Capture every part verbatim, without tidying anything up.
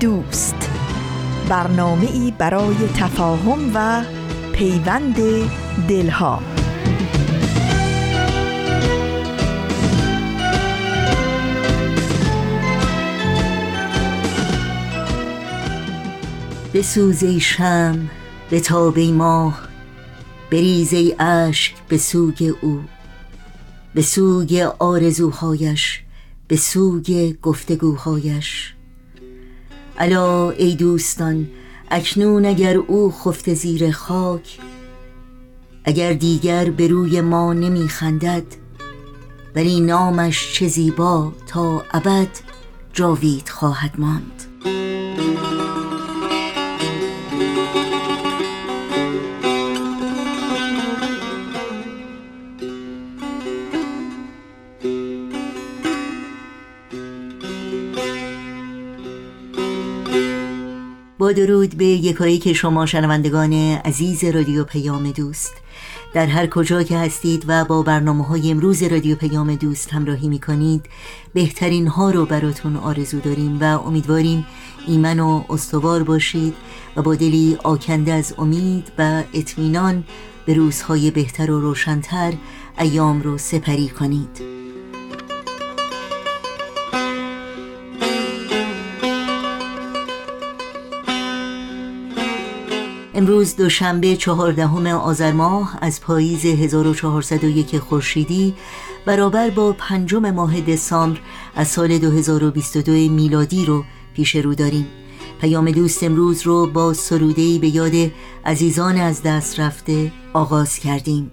دوست، برنامه‌ای برای تفاهم و پیوند دلها. به سوز ای شمع، به تاب ای ماه، بریز ای عشق به سوگ او، به سوگ آرزوهایش، به سوگ گفتگوهایش. الا ای دوستان، اکنون اگر او خفته زیر خاک، اگر دیگر به روی ما نمی خندد، ولی نامش چه زیبا تا ابد جاوید خواهد ماند. با درود به یکایک شما شنوندگان عزیز رادیو پیام دوست، در هر کجا که هستید و با برنامه‌های امروز رادیو پیام دوست همراهی می‌کنید، بهترین ها رو براتون آرزو داریم و امیدواریم ایمن و استوار باشید و با دلی آکنده از امید و اطمینان به روزهای بهتر و روشن‌تر ایام رو سپری کنید. امروز دوشنبه چهاردهم آذر ماه از پاییز هزار و چهارصد و یک خورشیدی برابر با پنجم ماه دسامبر از سال دو هزار و بیست و دو میلادی رو پیش رو داریم. پیام دوست امروز رو با سروده‌ای به یاد عزیزان از دست رفته آغاز کردیم.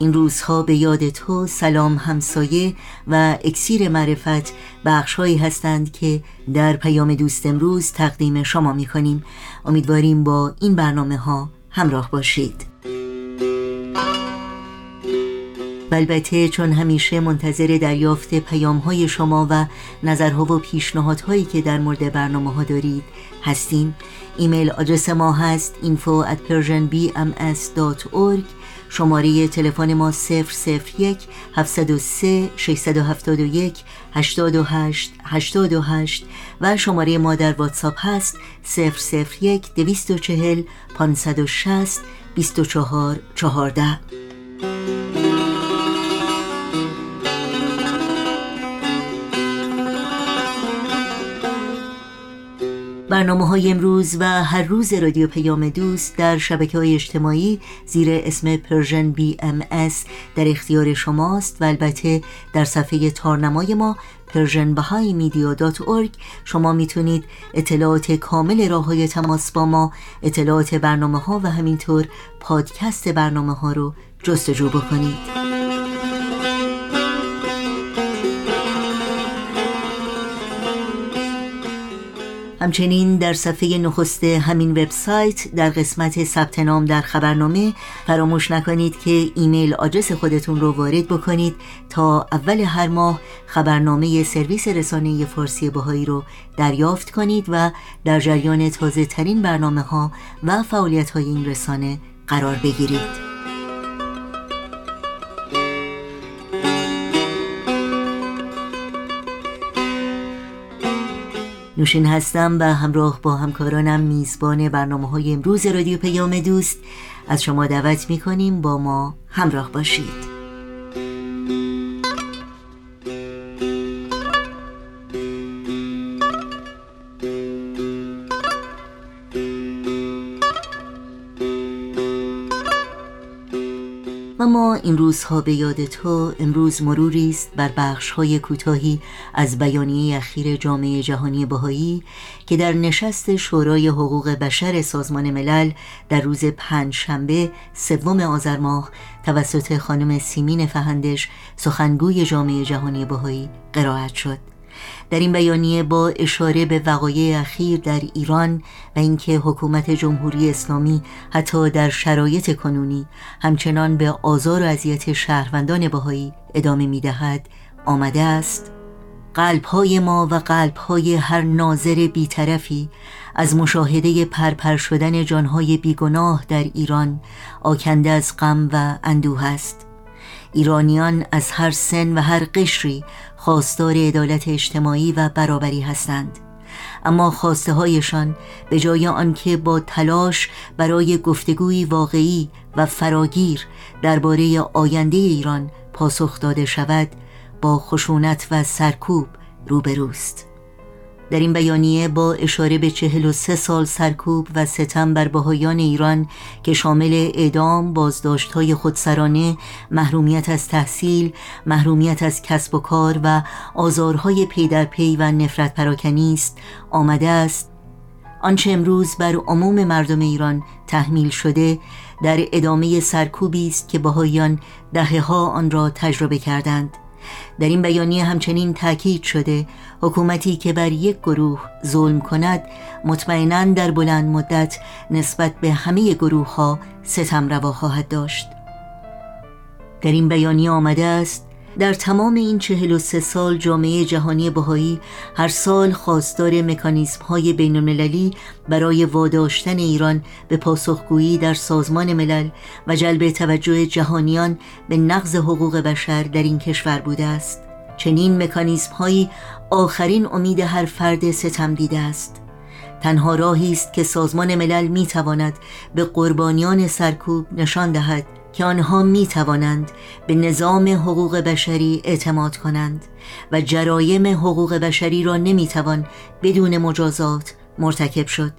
این روزها به یاد تو، سلام همسایه و اکسیر معرفت بخشهایی هستند که در پیام دوست امروز تقدیم شما می کنیم. امیدواریم با این برنامه ها همراه باشید. البته چون همیشه منتظر دریافت پیام های شما و نظرها و پیشنهادهایی که در مورد برنامه ها دارید هستیم. ایمیل آدرس ما هست اینفو ات پرژن بی ام اس دات اورگ. شماره تلفن ما صفر صفر یک هفت صفر سه شش هفت یک هشت هشت هشت هشت و شماره ما در واتساپ هست صفر صفر یک دویست و چهل پانصد و شصت بیست و چهار چهارده. برنامه‌های امروز و هر روز رادیو پیام دوست در شبکه‌های اجتماعی زیر اسم پرژن بی ام اس در اختیار شماست و البته در صفحه تارنمای ما پرژن بهایی مدیا دات اورگ شما میتونید اطلاعات کامل راه‌های تماس با ما، اطلاعات برنامه‌ها و همینطور پادکست برنامه‌ها رو جستجو بکنید. همچنین در صفحه نخست همین وبسایت در قسمت ثبت نام در خبرنامه فراموش نکنید که ایمیل آدرس خودتون رو وارد بکنید تا اول هر ماه خبرنامه سرویس رسانه فارسی بهایی رو دریافت کنید و در جریان تازه ترین برنامه ها و فعالیت های این رسانه قرار بگیرید. نوشین هستم و همراه با همکارانم میزبان برنامه‌های امروز رادیو پیام دوست از شما دعوت می‌کنیم با ما همراه باشید. اما این روزها به یاد تو امروز مروری است بر بخش‌های کوتاهی از بیانیه اخیر جامعه جهانی بهایی که در نشست شورای حقوق بشر سازمان ملل در روز پنجشنبه سوم آذر ماه توسط خانم سیمین فهندش سخنگوی جامعه جهانی بهایی قرائت شد. در این بیانیه با اشاره به وقایع اخیر در ایران و اینکه حکومت جمهوری اسلامی حتی در شرایط کنونی همچنان به آزار و اذیت شهروندان بهایی ادامه می‌دهد آمده است: قلب‌های ما و قلب‌های هر ناظر بی‌طرفی از مشاهده پرپر شدن جان‌های بیگناه در ایران آکنده از غم و اندوه است. ایرانیان از هر سن و هر قشری خواستار عدالت اجتماعی و برابری هستند، اما خواسته هایشان به جای آنکه با تلاش برای گفتگوی واقعی و فراگیر درباره آینده ایران پاسخ داده شود، با خشونت و سرکوب روبروست. در این بیانیه با اشاره به چهل و سه سال سرکوب و ستم بر بهائیان ایران که شامل اعدام، بازداشت‌های خودسرانه، محرومیت از تحصیل، محرومیت از کسب و کار و آزارهای پی در پی و نفرت پراکنی است، آمده است: آنچه امروز بر عموم مردم ایران تحمیل شده در ادامه سرکوبی است که بهائیان دهه‌ها آن را تجربه کردند. در این بیانیه همچنین تاکید شده حکومتی که بر یک گروه ظلم کند مطمئناً در بلند مدت نسبت به همه گروه ها ستم روا خواهد داشت. در این بیانیه آمده است: در تمام این چهل و سه سال جامعه جهانی بهایی هر سال خواستار مکانیزم های بین المللی برای واداشتن ایران به پاسخگویی در سازمان ملل و جلب توجه جهانیان به نقض حقوق بشر در این کشور بوده است. چنین مکانیزم هایی آخرین امید هر فرد ستم دیده است. تنها راهی است که سازمان ملل می تواند به قربانیان سرکوب نشان دهد که آنها می توانند به نظام حقوق بشری اعتماد کنند و جرایم حقوق بشری را نمی توان بدون مجازات مرتکب شد،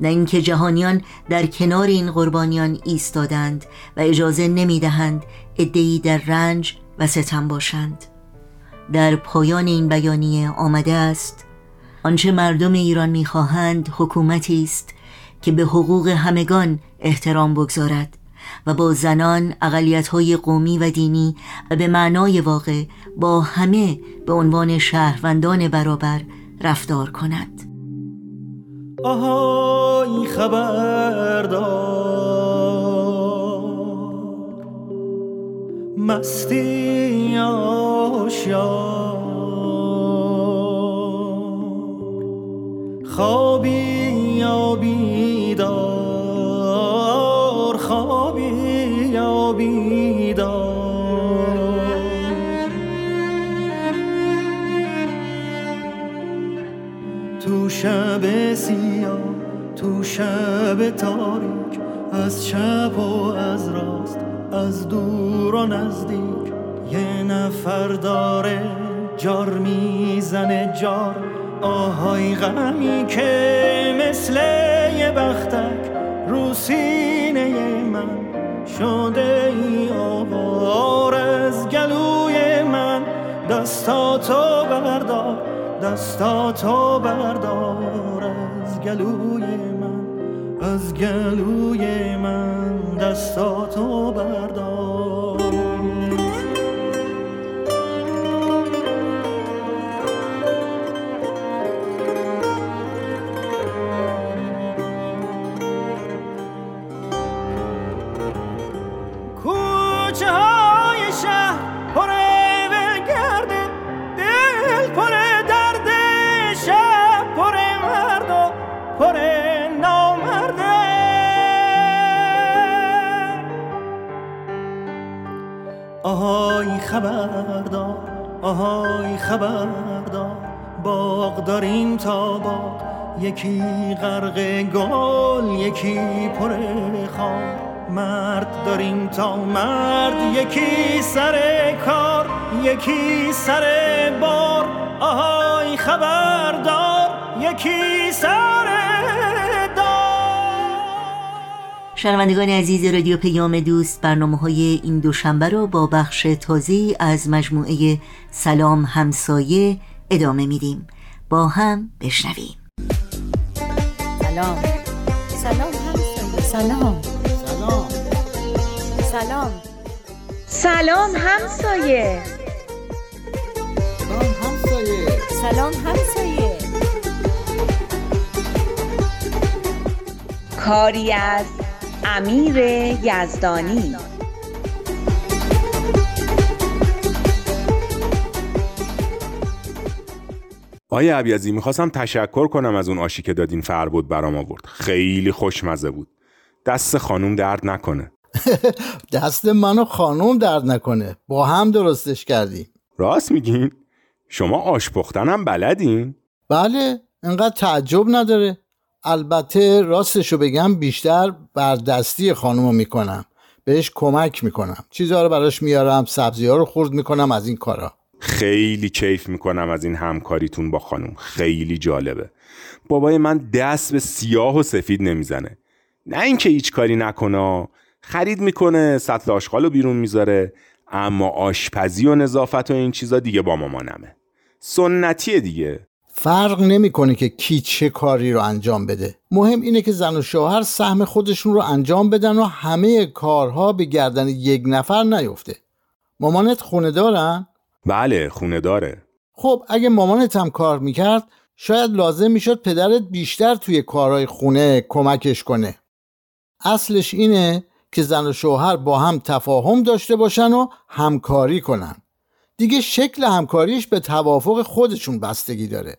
نه اینکه جهانیان در کنار این قربانیان ایستادند و اجازه نمی دهند عده‌ای در رنج و ستم باشند. در پایان این بیانیه آمده است: آنچه مردم ایران می خواهند حکومتی است که به حقوق همگان احترام بگذارد و با زنان، اقلیت‌های قومی و دینی و به معنای واقع با همه به عنوان شهروندان برابر رفتار کند. آهای خبردار مستی عاشق خوابی یا بیدار، خوابی یا بیدار، تو شب سیاه، تو شب تاریک، از چپ و از راست، از دور و نزدیک، یه نفر داره جار میزنه جار. آهای غمی که مثل یه بختک رو سینه من شده ای آوار. از گلوی من دستاتو بردار، دستاتو بردار از گلوی من، از گلوی من دستاتو بردار. آهای خبردار، آهای خبردار، باغ داریم تا باغ، یکی غرق گل یکی پر خار. مرد داریم تا مرد، یکی سر کار یکی سر بار. آهای خبردار، یکی سر شنوندگان عزیز رادیو پیام دوست، برنامه‌های این دوشنبه را با بخش تازه از مجموعه سلام همسایه ادامه میدیم. با هم بشنویم. سلام، سلام همسایه، سلام، سلام، سلام، سلام همسایه، سلام همسایه. سلام همسایه. کاری از امیر یزدانی. آیا عبیزی، میخواستم تشکر کنم از اون آشی که دادین، فربود برام آورد، خیلی خوشمزه بود. دست خانوم درد نکنه. دست منو خانوم درد نکنه، با هم درستش کردیم. راست میگین؟ شما آش پختن هم بلدین؟ بله، انقدر تعجب نداره. البته راستشو بگم بیشتر بر دستی خانومو میکنم، بهش کمک میکنم، چیزها رو براش میارم، سبزی‌ها رو خرد میکنم، از این کارا. خیلی کیف میکنم از این همکاریتون با خانوم، خیلی جالبه. بابای من دست به سیاه و سفید نمیزنه، نه اینکه هیچ کاری نکنه، خرید میکنه، سطل آشغالو بیرون میذاره، اما آشپزی و نظافت و این چیزا دیگه با مامانمه، سنتیه دیگه. فرق نمیکنه که کی چه کاری رو انجام بده، مهم اینه که زن و شوهر سهم خودشون رو انجام بدن و همه کارها به گردن یک نفر نیفته. مامانت خونه دارن؟ بله خونه داره. خب اگه مامانت هم کار میکرد شاید لازم میشد پدرت بیشتر توی کارهای خونه کمکش کنه. اصلش اینه که زن و شوهر با هم تفاهم داشته باشن و همکاری کنن. دیگه شکل همکاریش به توافق خودشون بستگی داره.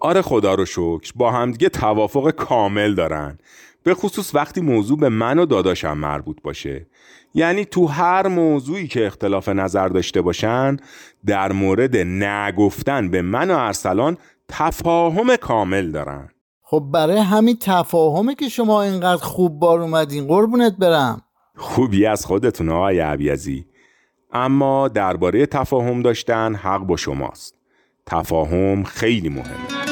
آره خدا رو شکر با هم دیگه توافق کامل دارن، به خصوص وقتی موضوع به من و داداشم مربوط باشه. یعنی تو هر موضوعی که اختلاف نظر داشته باشن، در مورد نگفتن به من و ارسلان تفاهم کامل دارن. خب برای همین تفاهمه که شما اینقدر خوب بار اومدین، قربونت برم. خوبی از خودتون آقای عبیزی. اما درباره تفاهم داشتن حق با شماست، تفاهم خیلی مهمه.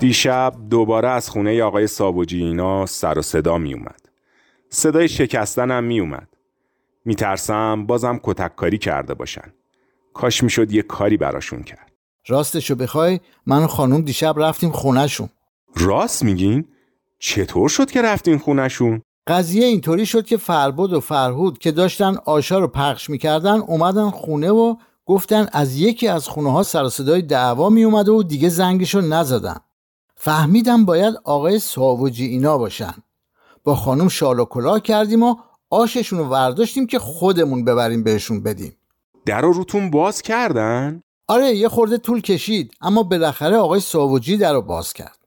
دیشب دوباره از خونه آقای سابوجی اینا سر و صدا می اومد. صدای شکستن هم می اومد. می ترسم بازم کتک کاری کرده باشن. کاش می شد یه کاری براشون کرد. راستشو بخوای من و خانوم دیشب رفتیم خونهشون. راست میگین؟ چطور شد که رفتین خونهشون؟ قضیه اینطوری شد که فربود و فرهود که داشتن آشا رو پخش می کردن اومدن خونه و گفتن از یکی از خونه ها سر و صدای دعوا می اومده و دیگه زنگشو نزدن. فهمیدم باید آقای ساوجی اینا باشن. با خانم شال و کلاه کردیم و آششون رو ورداشتیم که خودمون ببریم بهشون بدیم. در رو روتون باز کردن؟ آره یه خورده طول کشید اما بالاخره آقای ساوجی در رو باز کرد.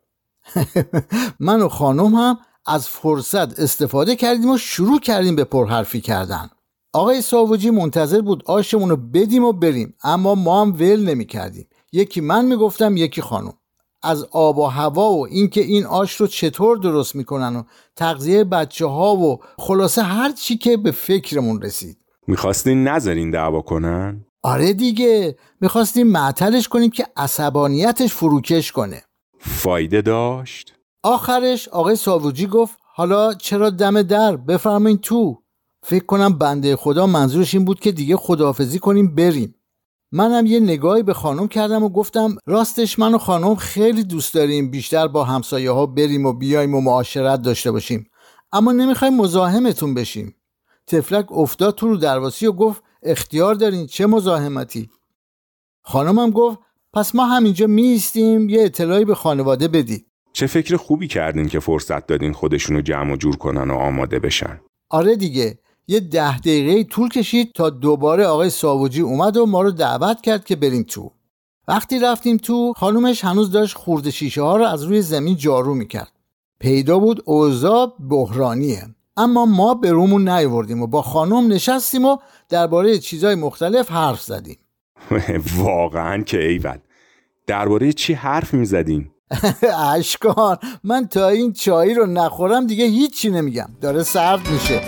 من و خانم هم از فرصت استفاده کردیم و شروع کردیم به پرحرفی کردن. آقای ساوجی منتظر بود آشمون رو بدیم و بریم، اما ما هم ول نمی کردیم. یکی من می گفتم یکی خانم. از آب و هوا و اینکه این آش رو چطور درست میکنن و تغذیه بچه ها و خلاصه هر چی که به فکرمون رسید. میخواستین نذارین دعوا کنن؟ آره دیگه، میخواستیم معطلش کنیم که عصبانیتش فروکش کنه. فایده داشت؟ آخرش آقای ساوجی گفت حالا چرا دم در، بفرمایین تو. فکر کنم بنده خدا منظورش این بود که دیگه خداحافظی کنیم بریم. منم یه نگاهی به خانم کردم و گفتم راستش من و خانم خیلی دوست داریم بیشتر با همسایه ها بریم و بیاییم و معاشرت داشته باشیم، اما نمیخوایم مزاحمتون بشیم. تفلک افتاد تو رو درواسی و گفت اختیار دارین، چه مزاحمتی. خانمم گفت پس ما همینجا می ایستیم، یه اطلاعی به خانواده بدید. چه فکر خوبی کردین که فرصت دادین خودشونو جمع و جور کنن و آماده بشن. آره دیگه، یه ده دقیقه طول کشید تا دوباره آقای ساوجی اومد و ما رو دعوت کرد که بریم تو. وقتی رفتیم تو خانومش هنوز داشت خورده شیشه ها رو از روی زمین جارو میکرد. پیدا بود اوضاع بحرانیه، اما ما به رومون نیاوردیم و با خانوم نشستیم و درباره چیزای مختلف حرف زدیم. واقعا که ایول، درباره چی حرف میزدیم؟ اشکان من تا این چایی رو نخورم دیگه هیچی نمیگم، داره سرد میشه.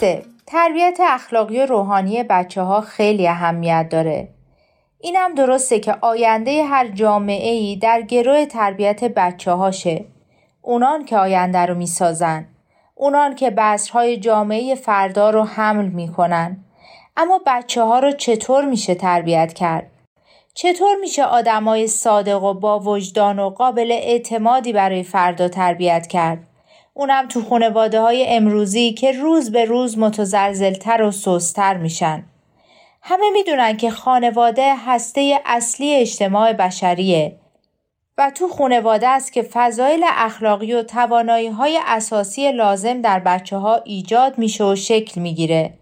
درسته، تربیت اخلاقی و روحانی بچه ها خیلی اهمیت داره. اینم درسته که آینده هر جامعه‌ای در گروه تربیت بچه هاشه. اونان که آینده رو می سازن. اونان که بذرهای جامعه فردا رو حمل می کنن. اما بچه ها رو چطور میشه تربیت کرد؟ چطور میشه آدمای صادق و با وجدان و قابل اعتمادی برای فردا تربیت کرد؟ اونم تو خانواده های امروزی که روز به روز متزلزلتر و سست‌تر میشن. همه میدونن که خانواده هسته اصلی اجتماع بشریه و تو خانواده است که فضایل اخلاقی و توانایی های اساسی لازم در بچه ها ایجاد میشه و شکل میگیره.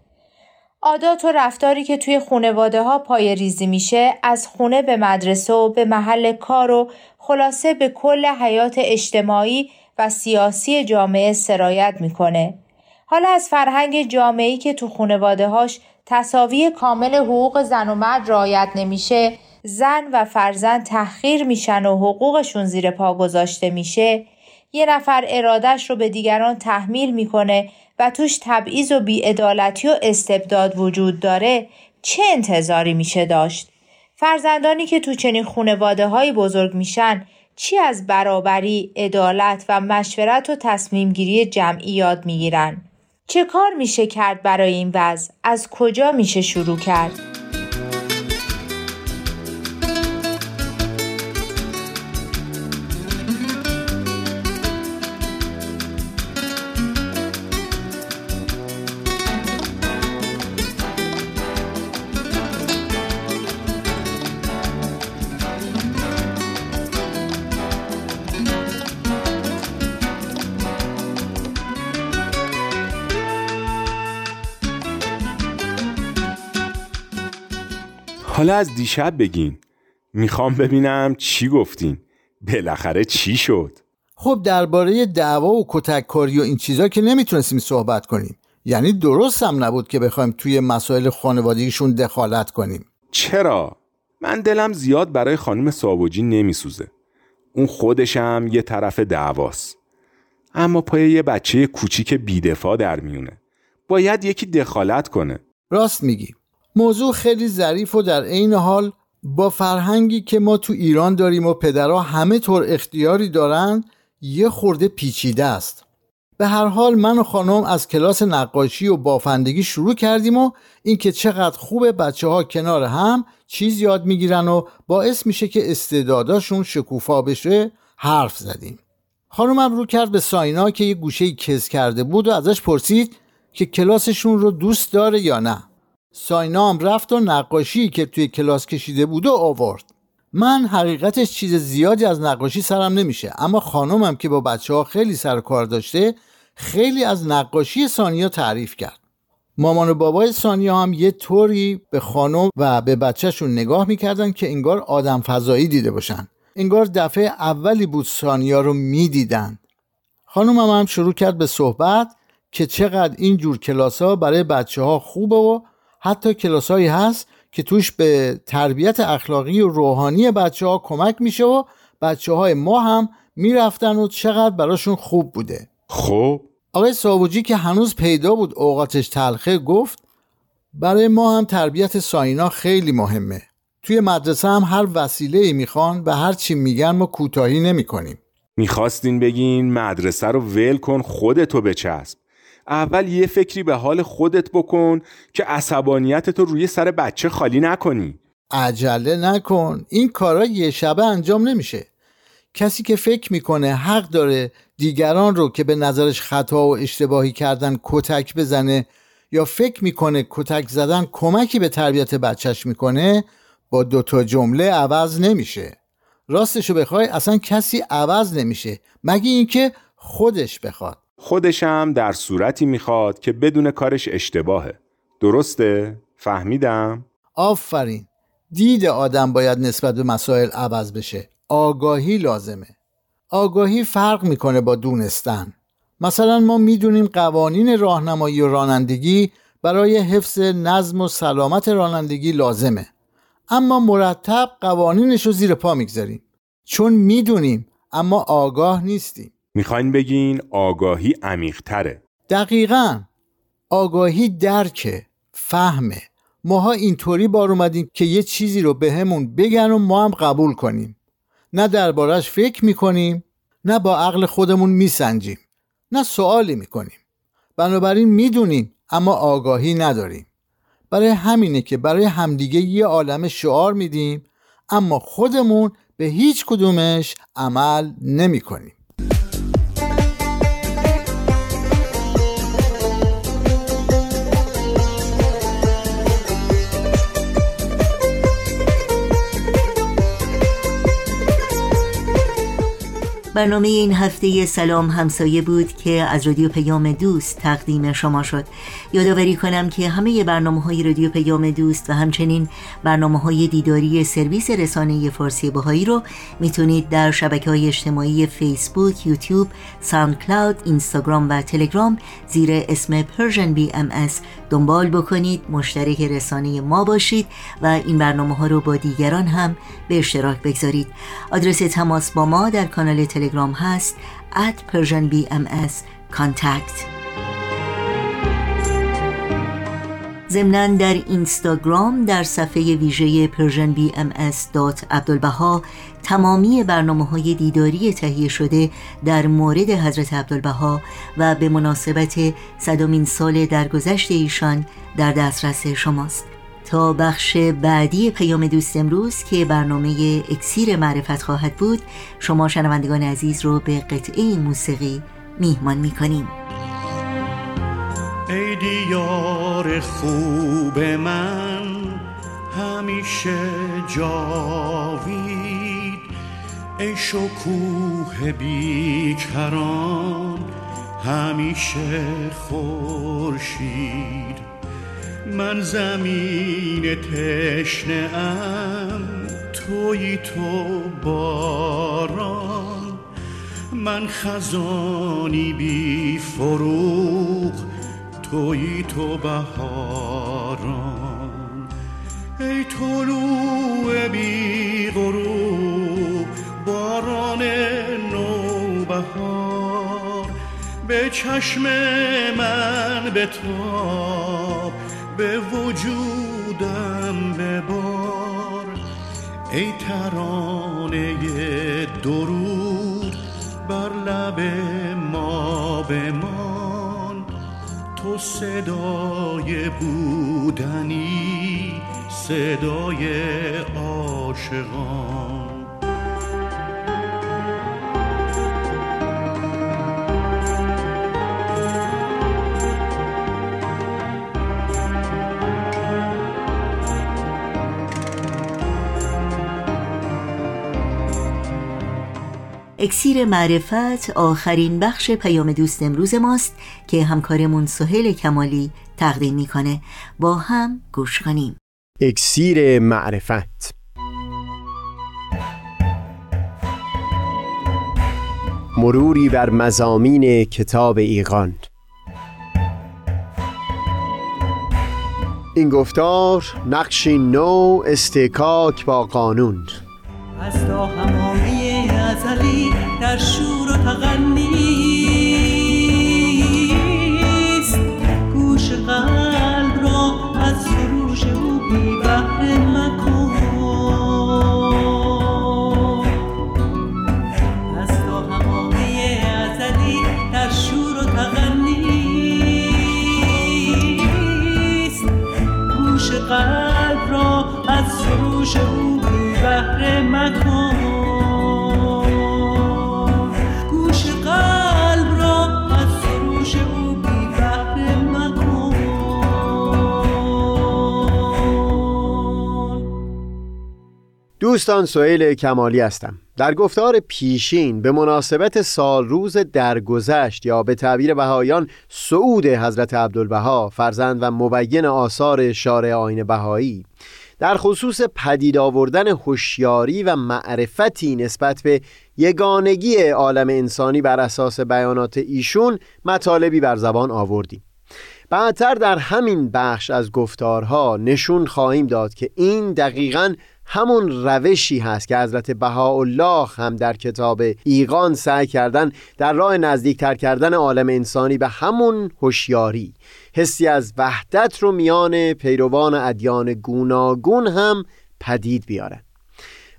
عادات و رفتاری که توی خانواده ها پای ریزی میشه از خونه به مدرسه و به محل کار و خلاصه به کل حیات اجتماعی و سیاسی جامعه سرایت میکنه. حالا از فرهنگ جامعه‌ای که تو خانواده هاش تساوی کامل حقوق زن و مرد رعایت نمیشه، زن و فرزند تحقیر میشن و حقوقشون زیر پا گذاشته میشه، یه نفر ارادش رو به دیگران تحمیل میکنه و توش تبعیض و بی‌عدالتی و استبداد وجود داره، چه انتظاری میشه داشت؟ فرزندانی که تو چنین خانواده‌هایی بزرگ میشن چی از برابری، عدالت و مشورت و تصمیم‌گیری جمعی یاد میگیرن؟ چه کار میشه کرد برای این وضع؟ از کجا میشه شروع کرد؟ حالا از دیشب بگین. میخوام ببینم چی گفتین. بالاخره چی شد؟ خب درباره دعوا و کتککاری و این چیزا که نمیتونستیم صحبت کنیم. یعنی درست هم نبود که بخوایم توی مسائل خانوادگیشون دخالت کنیم. چرا؟ من دلم زیاد برای خانم صابوجی نمیسوزه. اون خودش هم یه طرف دعواست. اما پای یه بچه کوچیک بی‌دفاع در میونه. باید یکی دخالت کنه. راست میگی. موضوع خیلی ظریف و در عین حال با فرهنگی که ما تو ایران داریم و پدرها همه طور اختیاری دارن یه خورده پیچیده است. به هر حال من و خانم از کلاس نقاشی و بافندگی شروع کردیم و این که چقدر خوبه بچه ها کنار هم چیز یاد میگیرن و باعث میشه که استعداداشون شکوفا بشه حرف زدیم. خانمم رو کرد به ساینا که یه گوشه کز کرده بود و ازش پرسید که کلاسشون رو دوست داره یا نه. ساینام رفت و نقاشی که توی کلاس کشیده بود و آورد. من حقیقتش چیز زیادی از نقاشی سرم نمیشه، اما خانمم که با بچه ها خیلی سر کار داشته خیلی از نقاشی سانیا تعریف کرد. مامان و بابای سانیا هم یه طوری به خانم و به بچهشون نگاه میکردن که انگار آدم فضایی دیده باشن. انگار دفعه اولی بود سانیا رو میدیدن. خانمم هم شروع کرد به صحبت که چقدر این جور کلاس‌ها برای بچه‌ها خوبه و حتی کلاسایی هست که توش به تربیت اخلاقی و روحانی بچه ها کمک میشه و بچه های ما هم میرفتن و چقدر براشون خوب بوده. خب آقای صابوجی که هنوز پیدا بود اوقاتش تلخه گفت برای ما هم تربیت ساینا خیلی مهمه. توی مدرسه هم هر وسیله‌ای میخوان و هر چی میگن ما کوتاهی نمیکنیم. میخواستین بگین مدرسه رو ول کن خودتو بچسب. اول یه فکری به حال خودت بکن که عصبانیتتو روی سر بچه خالی نکنی. عجله نکن. این کارا یه شبه انجام نمیشه. کسی که فکر میکنه حق داره دیگران رو که به نظرش خطا و اشتباهی کردن کتک بزنه یا فکر میکنه کتک زدن کمکی به تربیت بچهش میکنه با دوتا جمله عوض نمیشه. راستشو بخوای اصلا کسی عوض نمیشه مگه اینکه خودش بخواد. خودش هم در صورتی میخواد که بدون کارش اشتباهه. درسته؟ فهمیدم؟ آفرین. دید آدم باید نسبت به مسائل عوض بشه. آگاهی لازمه. آگاهی فرق میکنه با دونستن. مثلا ما میدونیم قوانین راهنمایی و رانندگی برای حفظ نظم و سلامت رانندگی لازمه، اما مرتب قوانینش رو زیر پا میگذاریم چون میدونیم اما آگاه نیستیم. میخواین بگین آگاهی عمیق‌تره. دقیقاً. آگاهی درکه، فهمه. ماها اینطوری بار اومدیم که یه چیزی رو به همون بگن و ما هم قبول کنیم، نه دربارش فکر میکنیم، نه با عقل خودمون میسنجیم، نه سوالی میکنیم. بنابراین میدونیم اما آگاهی نداریم. برای همینه که برای همدیگه یه عالم شعار میدیم اما خودمون به هیچ کدومش عمل نمی کنیم. برنامه این هفته سلام همسایه بود که از رادیو پیام دوست تقدیم شما شد. یادآوری کنم که همه برنامه‌های رادیو پیام دوست و همچنین برنامه‌های دیداری سرویس رسانه فارسی بهایی رو میتونید در شبکه‌های اجتماعی فیسبوک، یوتیوب، ساوند کلاود، اینستاگرام و تلگرام زیر اسم Persian بی ام اس دنبال بکنید، مشترک رسانه ما باشید و این برنامه‌ها رو با دیگران هم به اشتراک بگذارید. آدرس تماس با ما در کانال تلگرام تلگرام هست at persian b m s contact. ضمناً در اینستاگرام در صفحه ویژه persian b m s dot abdulbaha تمامی برنامه‌های دیداری تهیه شده در مورد حضرت عبدالبها و به مناسبت صدمین سال درگذشت ایشان در دسترس شماست. تا بخش بعدی پیام دوست امروز که برنامه اکسیر معرفت خواهد بود، شما شنوندگان عزیز رو به قطعه موسیقی میهمان میکنیم. ای دیار خوب من همیشه جاوید، ای شکوه بیکران همیشه خورشید، من زمین تشنه ام توی تو باران، من خزانی بی فروغ توی تو بهاران، ای طلوع بی غروب باران نوبهار، به چشم من به تو به وجودم ببار، ای ترانه درود بر لب ما بمان، تو صدای بودنی، صدای عاشقان. اکسیر معرفت آخرین بخش پیام دوست امروز ماست که همکارمون سهیل کمالی تقدیم میکنه. با هم گوش کنیم. اکسیر معرفت. مروری بر مضامین کتاب ایقان. این گفتار نقشی نو استکاک با قانون از تا همامی ازلی در شور و تغنیست، گوش قلب را از سروش او بی بحر مکن، از تا همامی ازلی در شور و تغنیست، گوش قلب را از سروش او بحر مکن، گوش قلب را از سروش او بی بحر مکن. دوستان، سهیل کمالی هستم. در گفتار پیشین به مناسبت سالروز درگذشت یا به تعبیر بهایان صعود حضرت عبدالبها فرزند و مبین آثار شارع آیین بهایی، در خصوص پدید آوردن هوشیاری و معرفتی نسبت به یگانگی عالم انسانی بر اساس بیانات ایشون مطالبی بر زبان آوردیم. بعدتر در همین بخش از گفتارها نشون خواهیم داد که این دقیقاً همون روشی هست که حضرت بهاءالله هم در کتاب ایقان سعی کردن در راه نزدیکتر کردن عالم انسانی به همون هوشیاری، حسی از وحدت رو میان پیروان ادیان گوناگون هم پدید بیارن.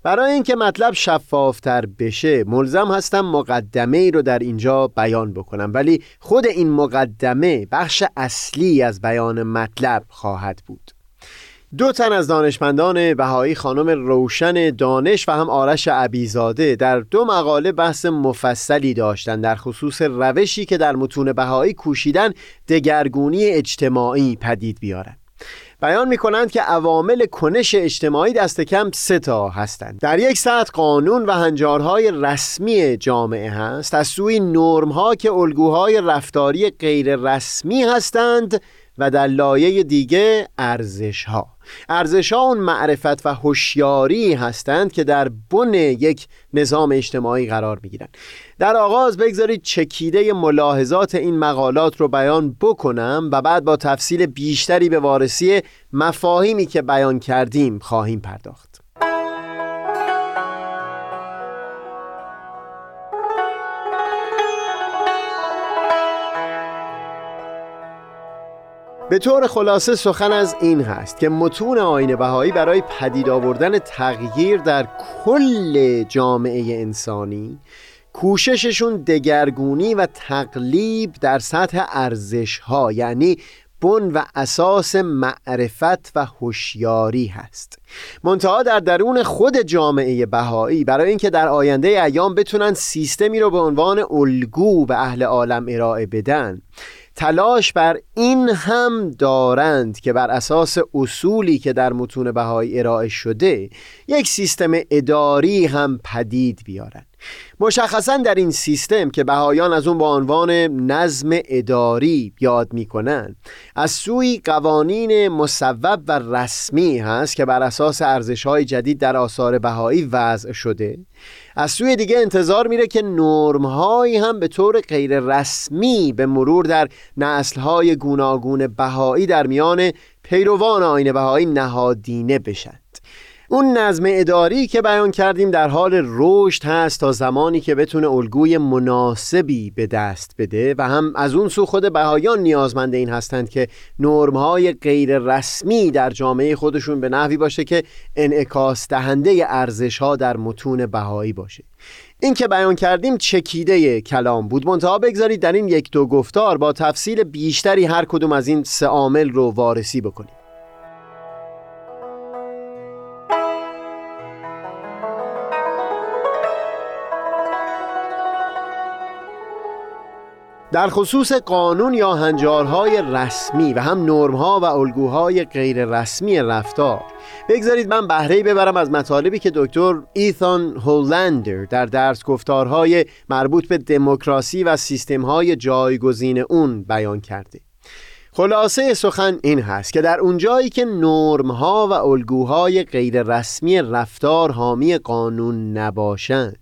برای اینکه مطلب شفافتر بشه ملزم هستم مقدمه ای رو در اینجا بیان بکنم، ولی خود این مقدمه بخش اصلی از بیان مطلب خواهد بود. دو تن از دانشمندان بهایی، خانم روشن دانش و هم آرش عبیزاده، در دو مقاله بحث مفصلی داشتند در خصوص روشی که در متون بهایی کوشیدن دگرگونی اجتماعی پدید بیارند. بیان می‌کنند که عوامل کنش اجتماعی دست کم سه تا هستند. در یک سطح قانون و هنجارهای رسمی جامعه هست، از سوی نرم‌ها که الگوهای رفتاری غیر رسمی هستند و در لایه دیگه ارزش‌ها. ارزش‌ها اون معرفت و هوشیاری هستند که در بن یک نظام اجتماعی قرار می‌گیرند. در آغاز بگذارید چکیده ملاحظات این مقالات رو بیان بکنم و بعد با تفصیل بیشتری به وارسی مفاهیمی که بیان کردیم خواهیم پرداخت. به طور خلاصه سخن از این هست که متون آیین بهایی برای پدید آوردن تغییر در کل جامعه انسانی کوشششون دگرگونی و تقلیب در سطح ارزش‌ها، یعنی بن و اساس معرفت و هوشیاری هست. منتها در درون خود جامعه بهایی برای اینکه در آینده ایام بتونن سیستمی رو به عنوان الگو به اهل عالم ارائه بدن، تلاش بر این هم دارند که بر اساس اصولی که در متون بهایی ارائه شده یک سیستم اداری هم پدید بیارند. مشخصاً در این سیستم که بهایان از اون با عنوان نظم اداری یاد می‌کنند، از سوی قوانین مصوب و رسمی هست که بر اساس ارزش‌های جدید در آثار بهایی وضع شده، از سوی دیگه انتظار میره که نرم‌هایی هم به طور غیر رسمی به مرور در نسل‌های گوناگون بهایی در میان پیروان آیین بهایی نهادینه بشن. اون نظم اداری که بیان کردیم در حال رشد هست تا زمانی که بتونه الگوی مناسبی به دست بده و هم از اون سو خود بهایان نیازمند این هستند که نرم‌های غیر رسمی در جامعه خودشون به نحوی باشه که انعکاس دهنده ارزش‌ها در متون بهایی باشه. این که بیان کردیم چکیده کلام بود. منتها بگذارید در این یک دو گفتار با تفصیل بیشتری هر کدوم از این سه عامل رو وارسی بکنیم. در خصوص قانون یا هنجارهای رسمی و هم نرم‌ها و الگوهای غیر رسمی رفتار، بگذارید من بهره‌ای ببرم از مطالبی که دکتر ایتان هولندر در درس گفتارهای مربوط به دموکراسی و سیستم‌های جایگزین اون بیان کرده. خلاصه سخن این هست که در اونجایی که نرم‌ها و الگوهای غیر رسمی رفتار حامی قانون نباشند،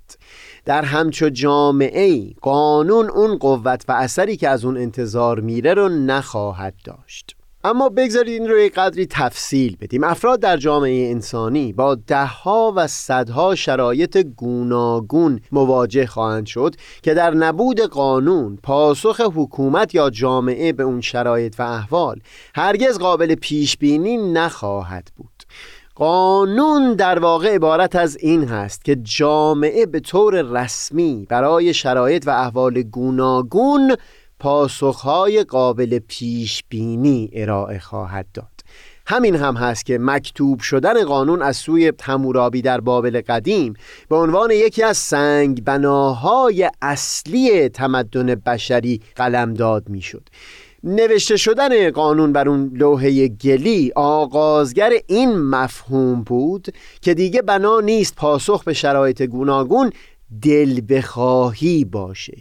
در همچو جامعه‌ای قانون اون قوت و اثری که از اون انتظار میره رو نخواهد داشت. اما بگذارید این رو یک قدری تفصیل بدیم. افراد در جامعه انسانی با دهها و صدها شرایط گوناگون مواجه خواهند شد که در نبود قانون پاسخ حکومت یا جامعه به اون شرایط و احوال هرگز قابل پیش بینی نخواهد بود. قانون در واقع عبارت از این هست که جامعه به طور رسمی برای شرایط و احوال گوناگون پاسخهای قابل پیش بینی ارائه خواهد داد. همین هم هست که مکتوب شدن قانون از سوی حمورابی در بابل قدیم به عنوان یکی از سنگ بناهای اصلی تمدن بشری قلمداد میشد. نوشته شدن قانون بر اون لوحه گلی آغازگر این مفهوم بود که دیگه بنا نیست پاسخ به شرایط گوناگون دل بخواهی باشه.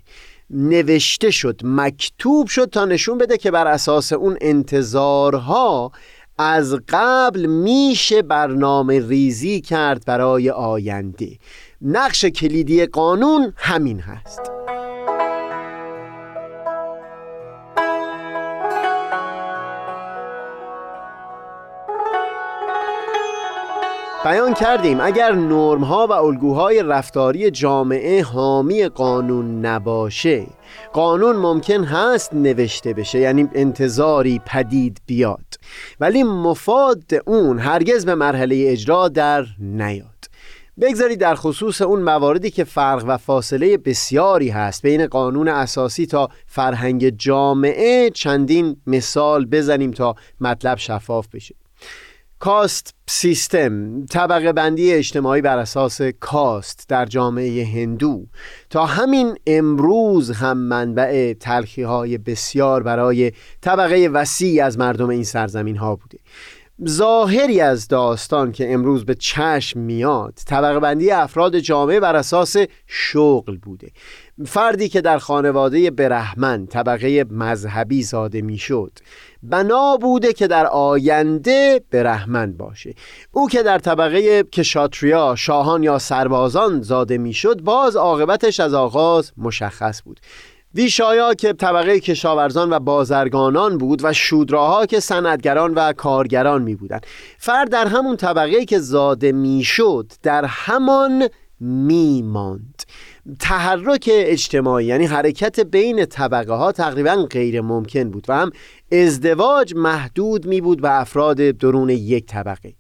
نوشته شد، مکتوب شد تا نشون بده که بر اساس اون انتظارها از قبل میشه برنامه ریزی کرد برای آینده. نقش کلیدی قانون همین هست. بیان کردیم اگر نرم‌ها و الگوهای رفتاری جامعه حامی قانون نباشه، قانون ممکن هست نوشته بشه، یعنی انتظاری پدید بیاد، ولی مفاد اون هرگز به مرحله اجرا در نیاد. بگذارید در خصوص اون مواردی که فرق و فاصله بسیاری هست بین قانون اساسی تا فرهنگ جامعه چندین مثال بزنیم تا مطلب شفاف بشه. کاست سیستم، طبقه بندی اجتماعی بر اساس کاست در جامعه هندو، تا همین امروز هم منبع تلخی‌های بسیار برای طبقه وسیع از مردم این سرزمین ها بوده. ظاهری از داستان که امروز به چشم میاد طبقه بندی افراد جامعه بر اساس شغل بوده. فردی که در خانواده برهمن طبقه مذهبی زاده میشد بنا بوده که در آینده برهمن باشه. او که در طبقه کشاتریا، شاهان یا سربازان زاده میشد باز عاقبتش از آغاز مشخص بود. ویشایا که طبقه کشاورزان و بازرگانان بود و شودراها که صنعتگران و کارگران می بودند. فرد در همون طبقه که زاده می شد در همان می ماند. تحرک اجتماعی یعنی حرکت بین طبقه ها تقریبا غیر ممکن بود و هم ازدواج محدود می بود به افراد درون یک طبقه.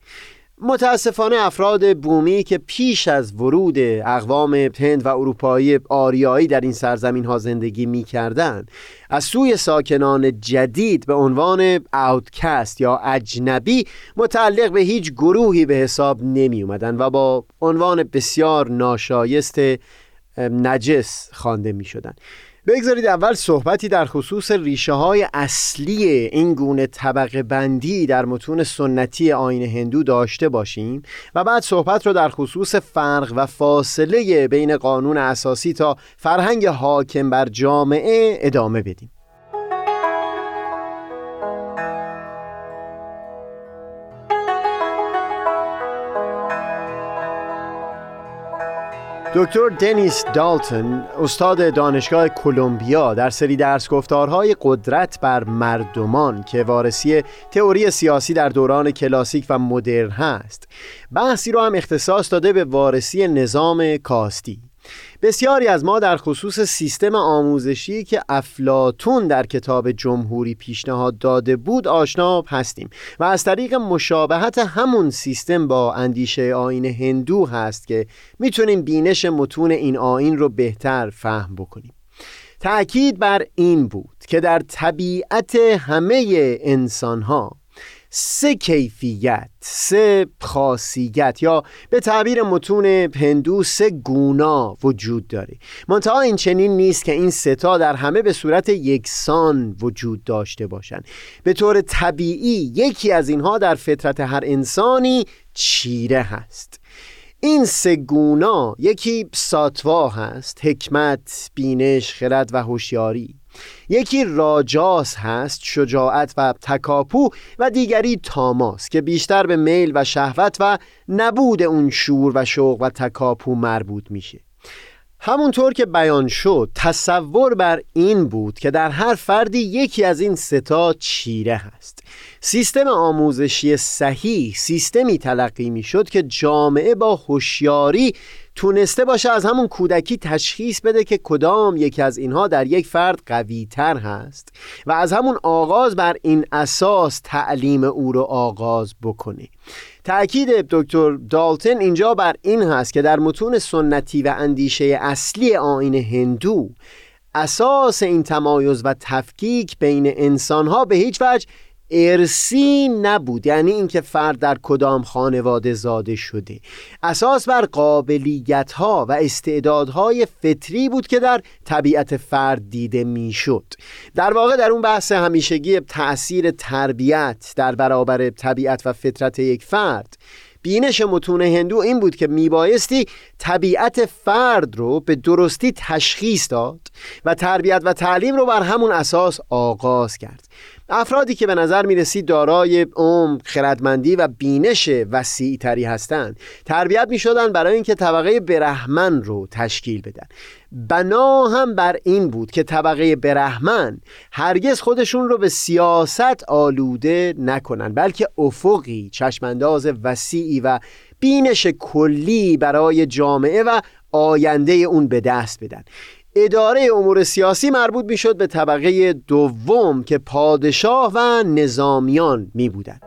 متاسفانه افراد بومی که پیش از ورود اقوام هند و اروپایی آریایی در این سرزمین ها زندگی می کردن از سوی ساکنان جدید به عنوان اوتکست یا اجنبی متعلق به هیچ گروهی به حساب نمی اومدن و با عنوان بسیار ناشایست نجس خوانده می شدن. بگذارید اول صحبتی در خصوص ریشه های اصلی این گونه طبقه بندی در متون سنتی آیین هندو داشته باشیم و بعد صحبت رو در خصوص فرق و فاصله بین قانون اساسی تا فرهنگ حاکم بر جامعه ادامه بدیم. دکتر دنیس دالتون، استاد دانشگاه کلمبیا، در سری درس گفتارهای قدرت بر مردمان که وارسی تئوری سیاسی در دوران کلاسیک و مدرن هست، بحثی رو هم اختصاص داده به وارسی نظام کاستی. بسیاری از ما در خصوص سیستم آموزشی که افلاطون در کتاب جمهوری پیشنهاد داده بود آشنا هستیم و از طریق مشابهت همون سیستم با اندیشه آیین هندو هست که میتونیم بینش متون این آیین رو بهتر فهم بکنیم. تأکید بر این بود که در طبیعت همه انسان‌ها سه کیفیت، سه خاصیت یا به تعبیر متون هندو سه گونا وجود داره. منتها این چنین نیست که این سه تا در همه به صورت یکسان وجود داشته باشند. به طور طبیعی یکی از اینها در فطرت هر انسانی چیره هست. این سه گونا، یکی ساتوا هست، حکمت، بینش، خرد و هوشیاری، یکی راجاس هست، شجاعت و تکاپو، و دیگری تاماس که بیشتر به میل و شهوت و نبود اون شور و شوق و تکاپو مربوط میشه. همونطور که بیان شد تصور بر این بود که در هر فردی یکی از این سه تا چیره هست. سیستم آموزشی صحیح سیستمی تلقی میشد که جامعه با هوشیاری تونسته باشه از همون کودکی تشخیص بده که کدام یکی از اینها در یک فرد قوی تر هست و از همون آغاز بر این اساس تعلیم او رو آغاز بکنه. تأکید دکتر دالتون اینجا بر این هست که در متون سنتی و اندیشه اصلی آیین هندو اساس این تمایز و تفکیک بین انسانها به هیچ وجه ارثی نبود، یعنی اینکه فرد در کدام خانواده زاده شده. اساس بر قابلیت‌ها و استعدادهای فطری بود که در طبیعت فرد دیده میشد. در واقع در اون بحث همیشگی تأثیر تربیت در برابر طبیعت و فطرت یک فرد، بینش متون هندو این بود که میبایستی طبیعت فرد رو به درستی تشخیص داد و تربیت و تعلیم رو بر همون اساس آغاز کرد. افرادی که به نظر میرسید دارای عمق، خردمندی و بینش وسیع تری هستند، تربیت میشدند برای اینکه طبقه برهمن رو تشکیل بدن. بنا هم بر این بود که طبقه برهمن هرگز خودشون رو به سیاست آلوده نکنن، بلکه افقی چشمانداز وسیعی و بینش کلی برای جامعه و آینده اون به دست بدن. اداره امور سیاسی مربوط میشد به طبقه دوم که پادشاه و نظامیان می بودن.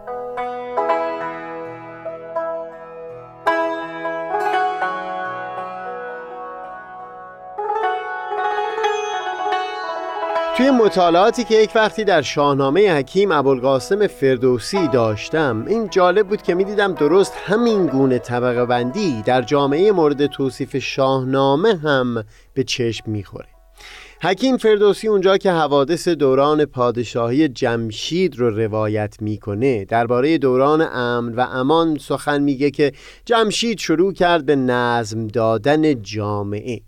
توی مطالعاتی که یک وقتی در شاهنامه حکیم ابوالقاسم فردوسی داشتم، این جالب بود که می دیدم درست همین گونه طبقه بندی در جامعه مورد توصیف شاهنامه هم به چشم می خوره. حکیم فردوسی اونجا که حوادث دوران پادشاهی جمشید رو روایت میکنه، درباره دوران امن و امان سخن میگه که جمشید شروع کرد به نظم دادن جامعه،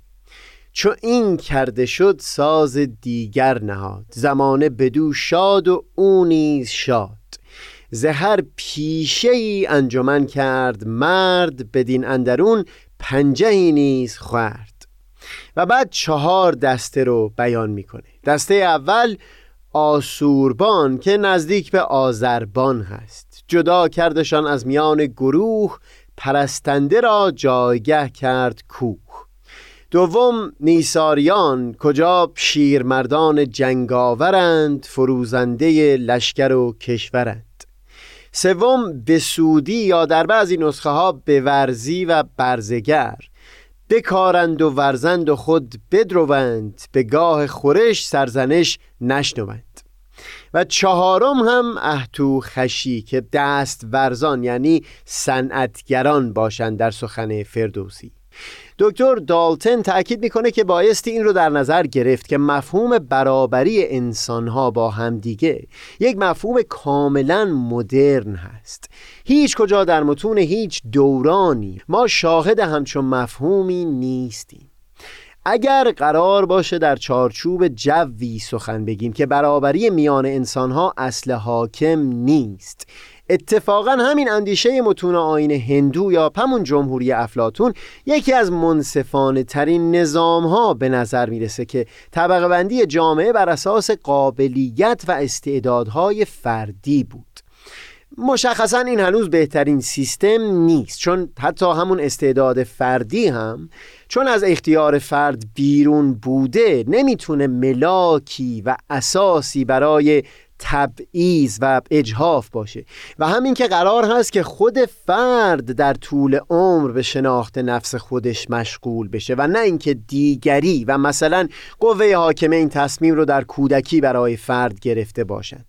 چو این کرده شد ساز دیگر نهاد، زمانه بدو شاد و او نیز شاد، ز هر پیشه ای انجمن کرد مرد، بدین اندرون پنجه ای نیز خورد. و بعد چهار دسته رو بیان میکنه. دسته اول آسوربان که نزدیک به آذربان هست، جدا کردشان از میان گروه، پرستنده را جایگه کرد کوه. دوم نیساریان کجا شیرمردان جنگاورند، فروزنده لشکر و کشورند. سوم بسودی یا در بعضی نسخه ها بورزی و برزگر، بکارند و ورزند و خود بدروند، به گاه خورش سرزنش نشنوند. و چهارم هم اهتو خشی که دست ورزان یعنی صنعتگران باشند در سخن فردوسی. دکتر دالتن تأکید میکنه که بایستی این رو در نظر گرفت که مفهوم برابری انسانها با همدیگه یک مفهوم کاملا مدرن هست. هیچ کجا در متون هیچ دورانی ما شاهد همچون مفهومی نیستیم. اگر قرار باشه در چارچوب جوی سخن بگیم که برابری میان انسانها اصل حاکم نیست، اتفاقا همین اندیشه متون آیین هندو یا همون جمهوری افلاطون یکی از منصفانه ترین نظام ها به نظر میرسه که طبقه بندی جامعه بر اساس قابلیت و استعدادهای فردی بود. مشخصا این هنوز بهترین سیستم نیست، چون حتی همون استعداد فردی هم چون از اختیار فرد بیرون بوده نمیتونه ملاکی و اساسی برای تبعیض و اجحاف باشه. و همین که قرار هست که خود فرد در طول عمر به شناخت نفس خودش مشغول بشه و نه اینکه دیگری و مثلا قوه حاکمه این تصمیم رو در کودکی برای فرد گرفته باشند.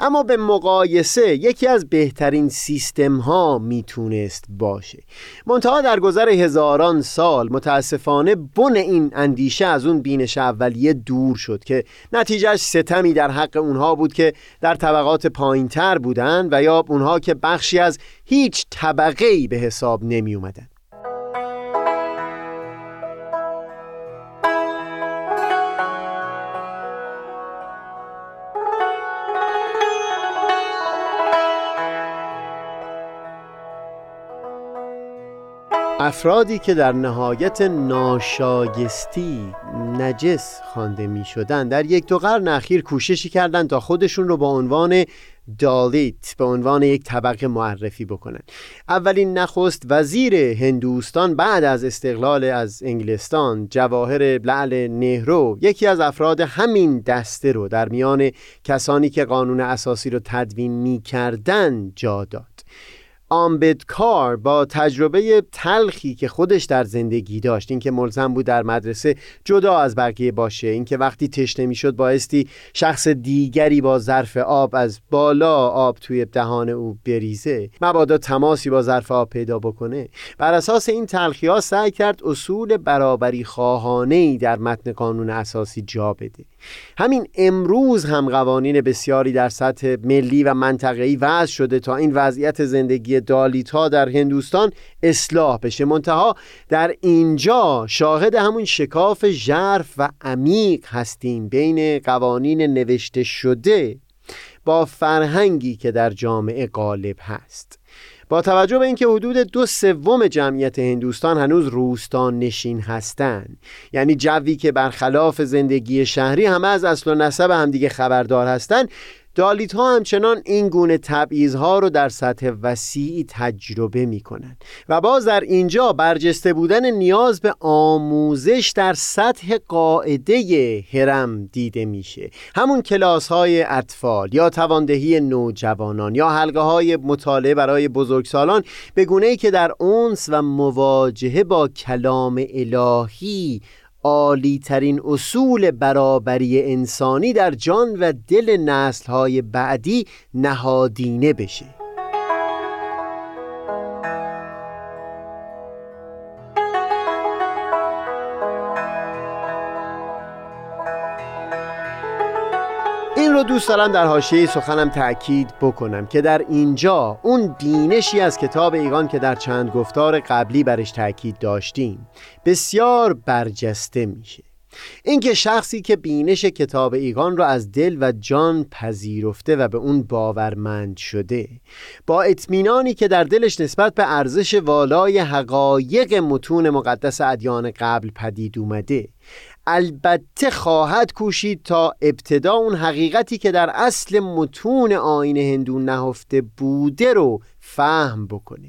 اما به مقایسه یکی از بهترین سیستم ها میتونست باشه، منتها در گذر هزاران سال متاسفانه بن این اندیشه از اون بینش اولیه دور شد که نتیجهش ستمی در حق اونها بود که در طبقات پایین تر بودن و یا اونها که بخشی از هیچ طبقه‌ای به حساب نمی اومدن. افرادی که در نهایت ناشایستی نجس خوانده می شدن در یک دو قرن اخیر کوششی کردند تا خودشون رو با عنوان دالیت به عنوان یک طبقه معرفی بکنن. اولین نخست وزیر هندوستان بعد از استقلال از انگلستان، جواهرلعل نهرو، یکی از افراد همین دسته رو در میان کسانی که قانون اساسی رو تدوین می کردن جا داد. امبدکار با تجربه تلخی که خودش در زندگی داشت، این که ملزم بود در مدرسه جدا از بقیه باشه، این که وقتی تشنه میشد بایستی شخص دیگری با ظرف آب از بالا آب توی دهان او بریزه مبادا تماسی با ظرف آب پیدا بکنه، بر اساس این تلخی‌ها سعی کرد اصول برابری خواهانه‌ای در متن قانون اساسی جا بده. همین امروز هم قوانین بسیاری در سطح ملی و منطقه‌ای وضع شده تا این وضعیت زندگی دالیت‌ها در هندوستان اصلاح بشه، منتها در اینجا شاهد همون شکاف ژرف و عمیق هستیم بین قوانین نوشته شده با فرهنگی که در جامعه غالب هست. با توجه به اینکه حدود دو سوم جمعیت هندوستان هنوز روستان نشین هستند، یعنی جوی که برخلاف زندگی شهری همه از اصل و نسب همدیگه خبردار هستند، دالیت ها همچنان این گونه تبعیض ها رو در سطح وسیعی تجربه می کنند و باز در اینجا برجسته بودن نیاز به آموزش در سطح قاعده هرم دیده میشه. همون کلاس های اطفال یا تواندهی نوجوانان یا حلقه های مطالعه برای بزرگسالان به گونه‌ای که در انس و مواجهه با کلام الهی، عالی ترین اصول برابری انسانی در جان و دل نسل‌های بعدی نهادینه بشه. این رو دوست دارم در حاشیه سخنم تأکید بکنم که در اینجا اون بینشی از کتاب ایقان که در چند گفتار قبلی برش تأکید داشتیم بسیار برجسته میشه. اینکه شخصی که بینش کتاب ایقان را از دل و جان پذیرفته و به اون باورمند شده، با اطمینانی که در دلش نسبت به ارزش والای حقایق متون مقدس ادیان قبل پدید اومده، البته خواهد کوشید تا ابتدا اون حقیقتی که در اصل متون آیین هندو نهفته بوده رو فهم بکنه.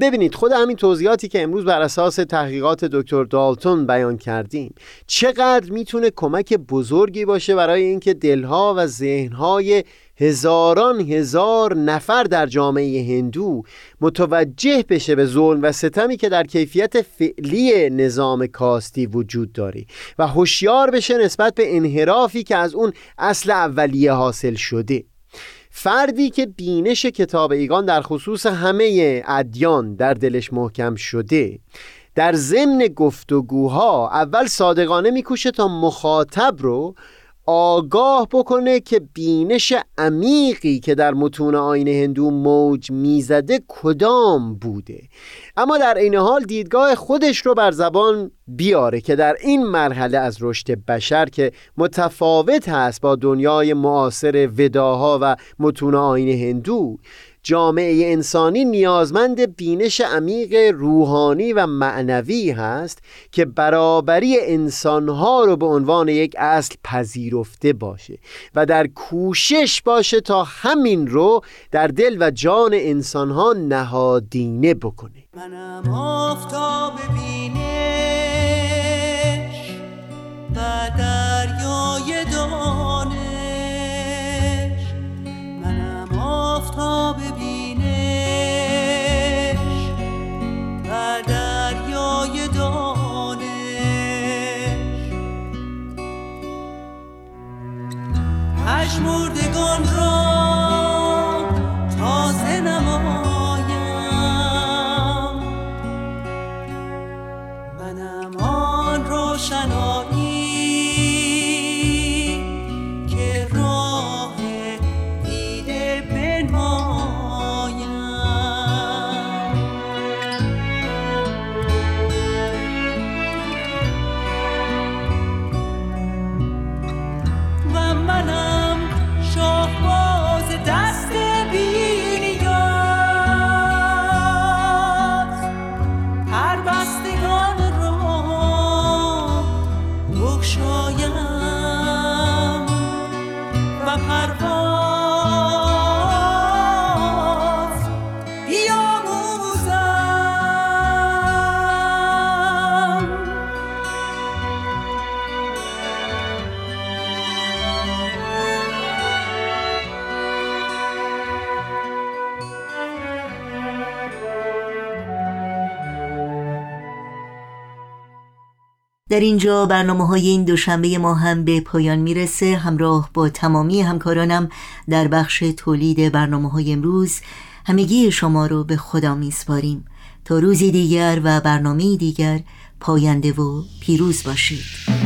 ببینید خود همین توضیحاتی که امروز بر اساس تحقیقات دکتر دالتون بیان کردیم چقدر میتونه کمک بزرگی باشه برای اینکه دلها و ذهنهای هزاران هزار نفر در جامعه هندو متوجه بشه به ظلم و ستمی که در کیفیت فعلی نظام کاستی وجود داره و هوشیار بشه نسبت به انحرافی که از اون اصل اولیه حاصل شده. فردی که بینش کتاب ایقان در خصوص همه ادیان در دلش محکم شده، در ضمن گفتگوها اول صادقانه میکوشه تا مخاطب رو آگاه بکنه که بینش عمیقی که در متون آیین هندو موج میزده کدام بوده، اما در این حال دیدگاه خودش رو بر زبان بیاره که در این مرحله از رشد بشر که متفاوت هست با دنیای معاصر وداها و متون آیین هندو، جامعه انسانی نیازمند بینش عمیق روحانی و معنوی هست که برابری انسانها رو به عنوان یک اصل پذیرفته باشه و در کوشش باشه تا همین رو در دل و جان انسانها نهادینه بکنه. منم آفتاب بینش و دریای دانش، منم آفتاب بینش و دریای دانش، پژمردگان را تازه نما شنایی که راه دیده بنمایم. و منم شاهباز دست بینیاز، هر بستگان شایم و پرواز بیاموزم. در اینجا برنامه های این دوشنبه ما هم به پایان میرسه. همراه با تمامی همکارانم در بخش تولید برنامه های امروز همگی شما رو به خدا میسپاریم تا روزی دیگر و برنامه دیگر پاینده و پیروز باشید.